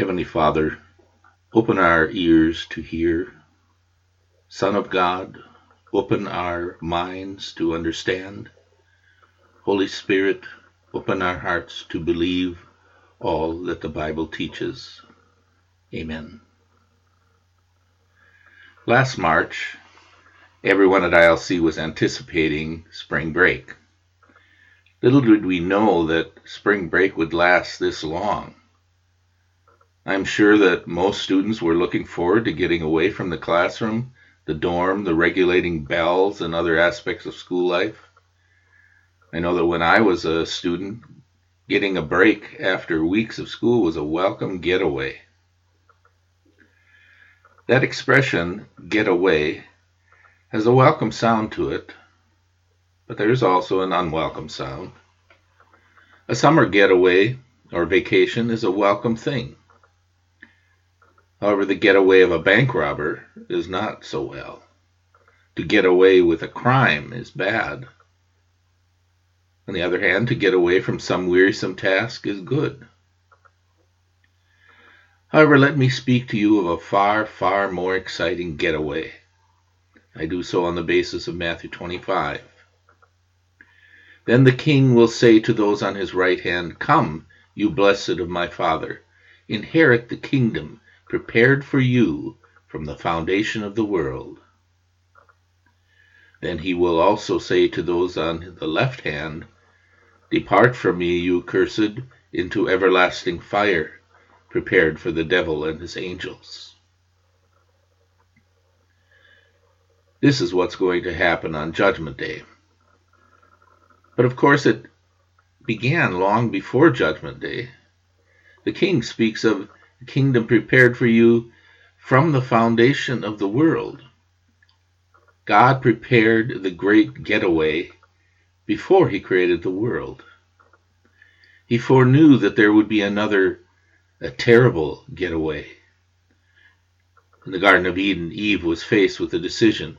Heavenly Father, open our ears to hear. Son of God, open our minds to understand. Holy Spirit, open our hearts to believe all that the Bible teaches. Amen. Last March, everyone at ILC was anticipating spring break. Little did we know that spring break would last this long. I'm sure that most students were looking forward to getting away from the classroom, the dorm, the regulating bells, and other aspects of school life. I know that when I was a student, getting a break after weeks of school was a welcome getaway. That expression, getaway, has a welcome sound to it, but there is also an unwelcome sound. A summer getaway or vacation is a welcome thing. However, the getaway of a bank robber is not so well. To get away with a crime is bad. On the other hand, to get away from some wearisome task is good. However, let me speak to you of a far, far more exciting getaway. I do so on the basis of Matthew 25. Then the king will say to those on his right hand, "Come, you blessed of my Father, inherit the kingdom prepared for you from the foundation of the world." Then he will also say to those on the left hand, "Depart from me, you cursed, into everlasting fire, prepared for the devil and his angels." This is what's going to happen on Judgment Day. But of course it began long before Judgment Day. The king speaks of a kingdom prepared for you from the foundation of the world. God prepared the great getaway before he created the world. He foreknew that there would be a terrible getaway. In the Garden of Eden, Eve was faced with a decision.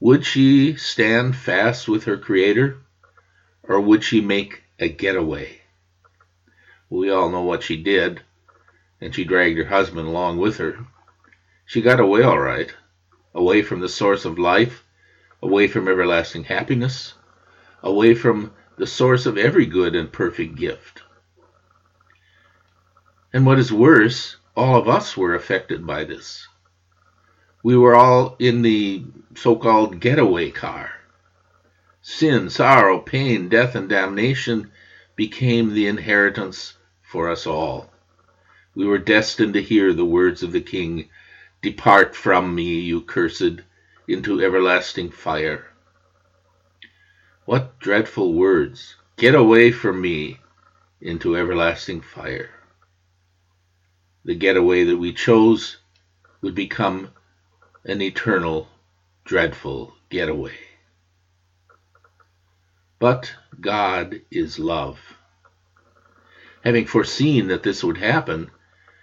Would she stand fast with her Creator, or would she make a getaway? We all know what she did, and she dragged her husband along with her. She got away all right, away from the source of life, away from everlasting happiness, away from the source of every good and perfect gift. And what is worse, all of us were affected by this. We were all in the so-called getaway car. Sin, sorrow, pain, death, and damnation became the inheritance for us all. We were destined to hear the words of the King, "Depart from me, you cursed, into everlasting fire." What dreadful words! Get away from me into everlasting fire. The getaway that we chose would become an eternal, dreadful getaway. But God is love. Having foreseen that this would happen,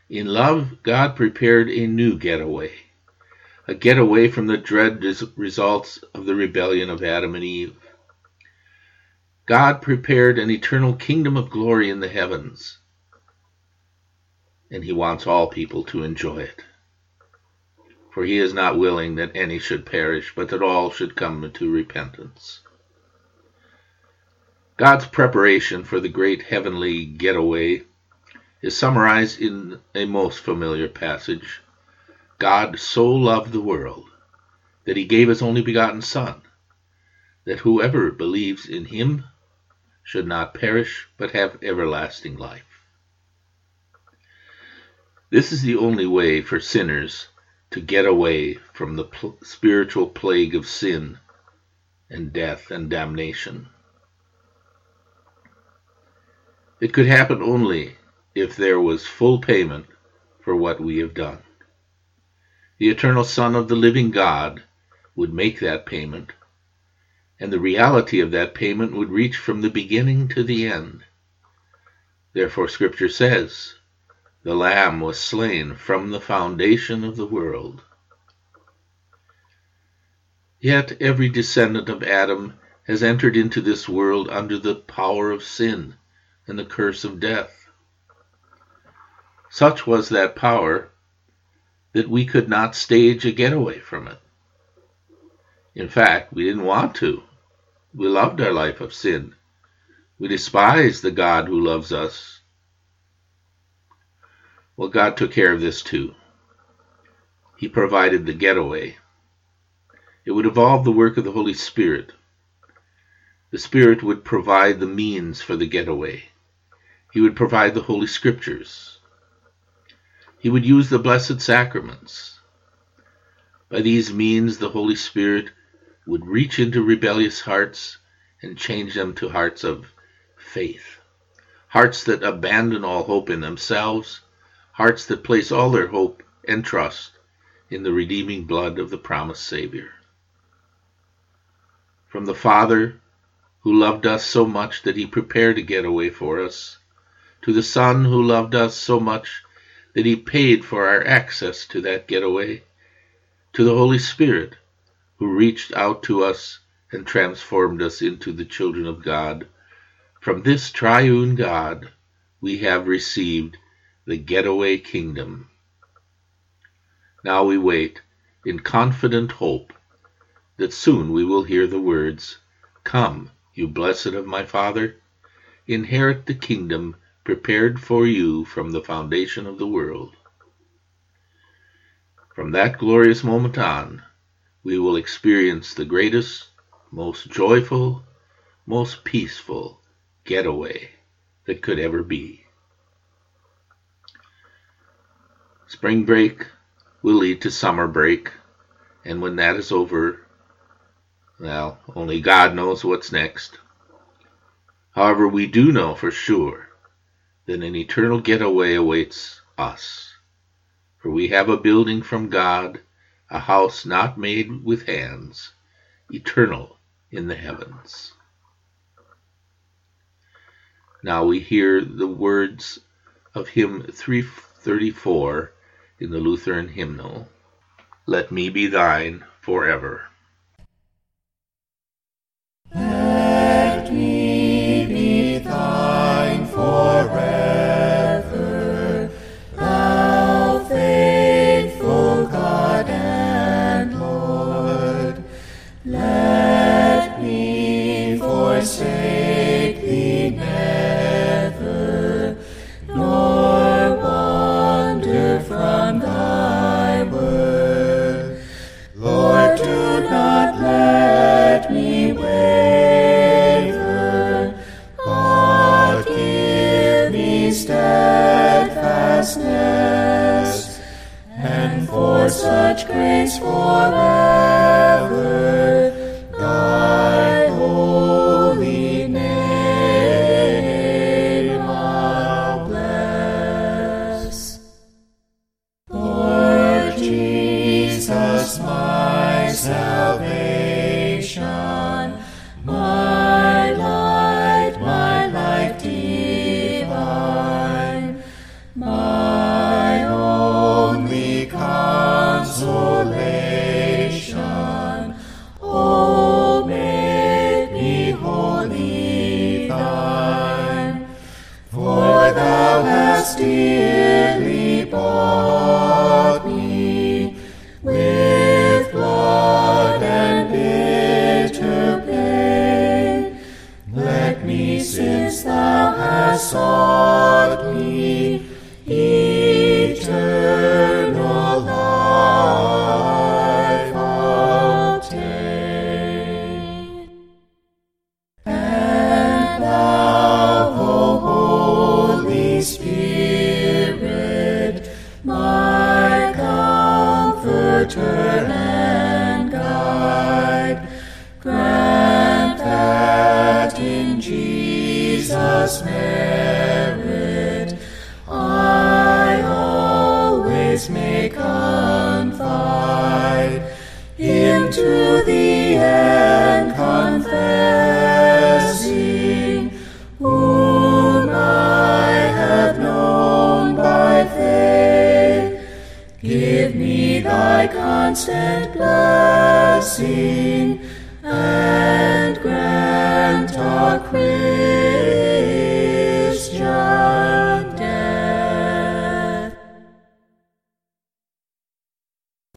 in love, God prepared a new getaway, a getaway from the dread results of the rebellion of Adam and Eve. God prepared an eternal kingdom of glory in the heavens, and he wants all people to enjoy it. For he is not willing that any should perish, but that all should come to repentance. God's preparation for the great heavenly getaway is summarized in a most familiar passage. God so loved the world that he gave his only begotten Son, that whoever believes in him should not perish, but have everlasting life. This is the only way for sinners to get away from the spiritual plague of sin and death and damnation. It could happen only if there was full payment for what we have done. The eternal Son of the living God would make that payment, and the reality of that payment would reach from the beginning to the end. Therefore, Scripture says, "The Lamb was slain from the foundation of the world." Yet every descendant of Adam has entered into this world under the power of sin and the curse of death. Such was that power that we could not stage a getaway from it. In fact, we didn't want to. We loved our life of sin. We despised the God who loves us. Well, God took care of this too. He provided the getaway. It would involve the work of the Holy Spirit. The Spirit would provide the means for the getaway. He would provide the Holy Scriptures. He would use the blessed sacraments. By these means, the Holy Spirit would reach into rebellious hearts and change them to hearts of faith, hearts that abandon all hope in themselves, hearts that place all their hope and trust in the redeeming blood of the promised Savior. From the Father, who loved us so much that he prepared a getaway for us, to the Son, who loved us so much that he paid for our access to that getaway, to the Holy Spirit, who reached out to us and transformed us into the children of God. From this triune God, we have received the getaway kingdom. Now we wait in confident hope that soon we will hear the words, "Come, you blessed of my Father, inherit the kingdom prepared for you from the foundation of the world." From that glorious moment on, we will experience the greatest, most joyful, most peaceful getaway that could ever be. Spring break will lead to summer break, and when that is over, well, only God knows what's next. However, we do know for sure that an eternal getaway awaits us. For we have a building from God, a house not made with hands, eternal in the heavens. Now we hear the words of hymn 334 in the Lutheran hymnal, "Let me be thine forever." And for such grace forever, thy holy name I'll bless. Lord Jesus, my salvation, my life divine, my only consolation, oh, make me wholly thine. For thou hast dearly bought me with blood and bitter pain. Let me, since thou hast sought me, eternal life obtain. And thou, O Holy Spirit, my comforter and guide, grant that in Jesus' merit I always may confide, him to the end confessing, whom I have known by faith. Give me thy constant blessing,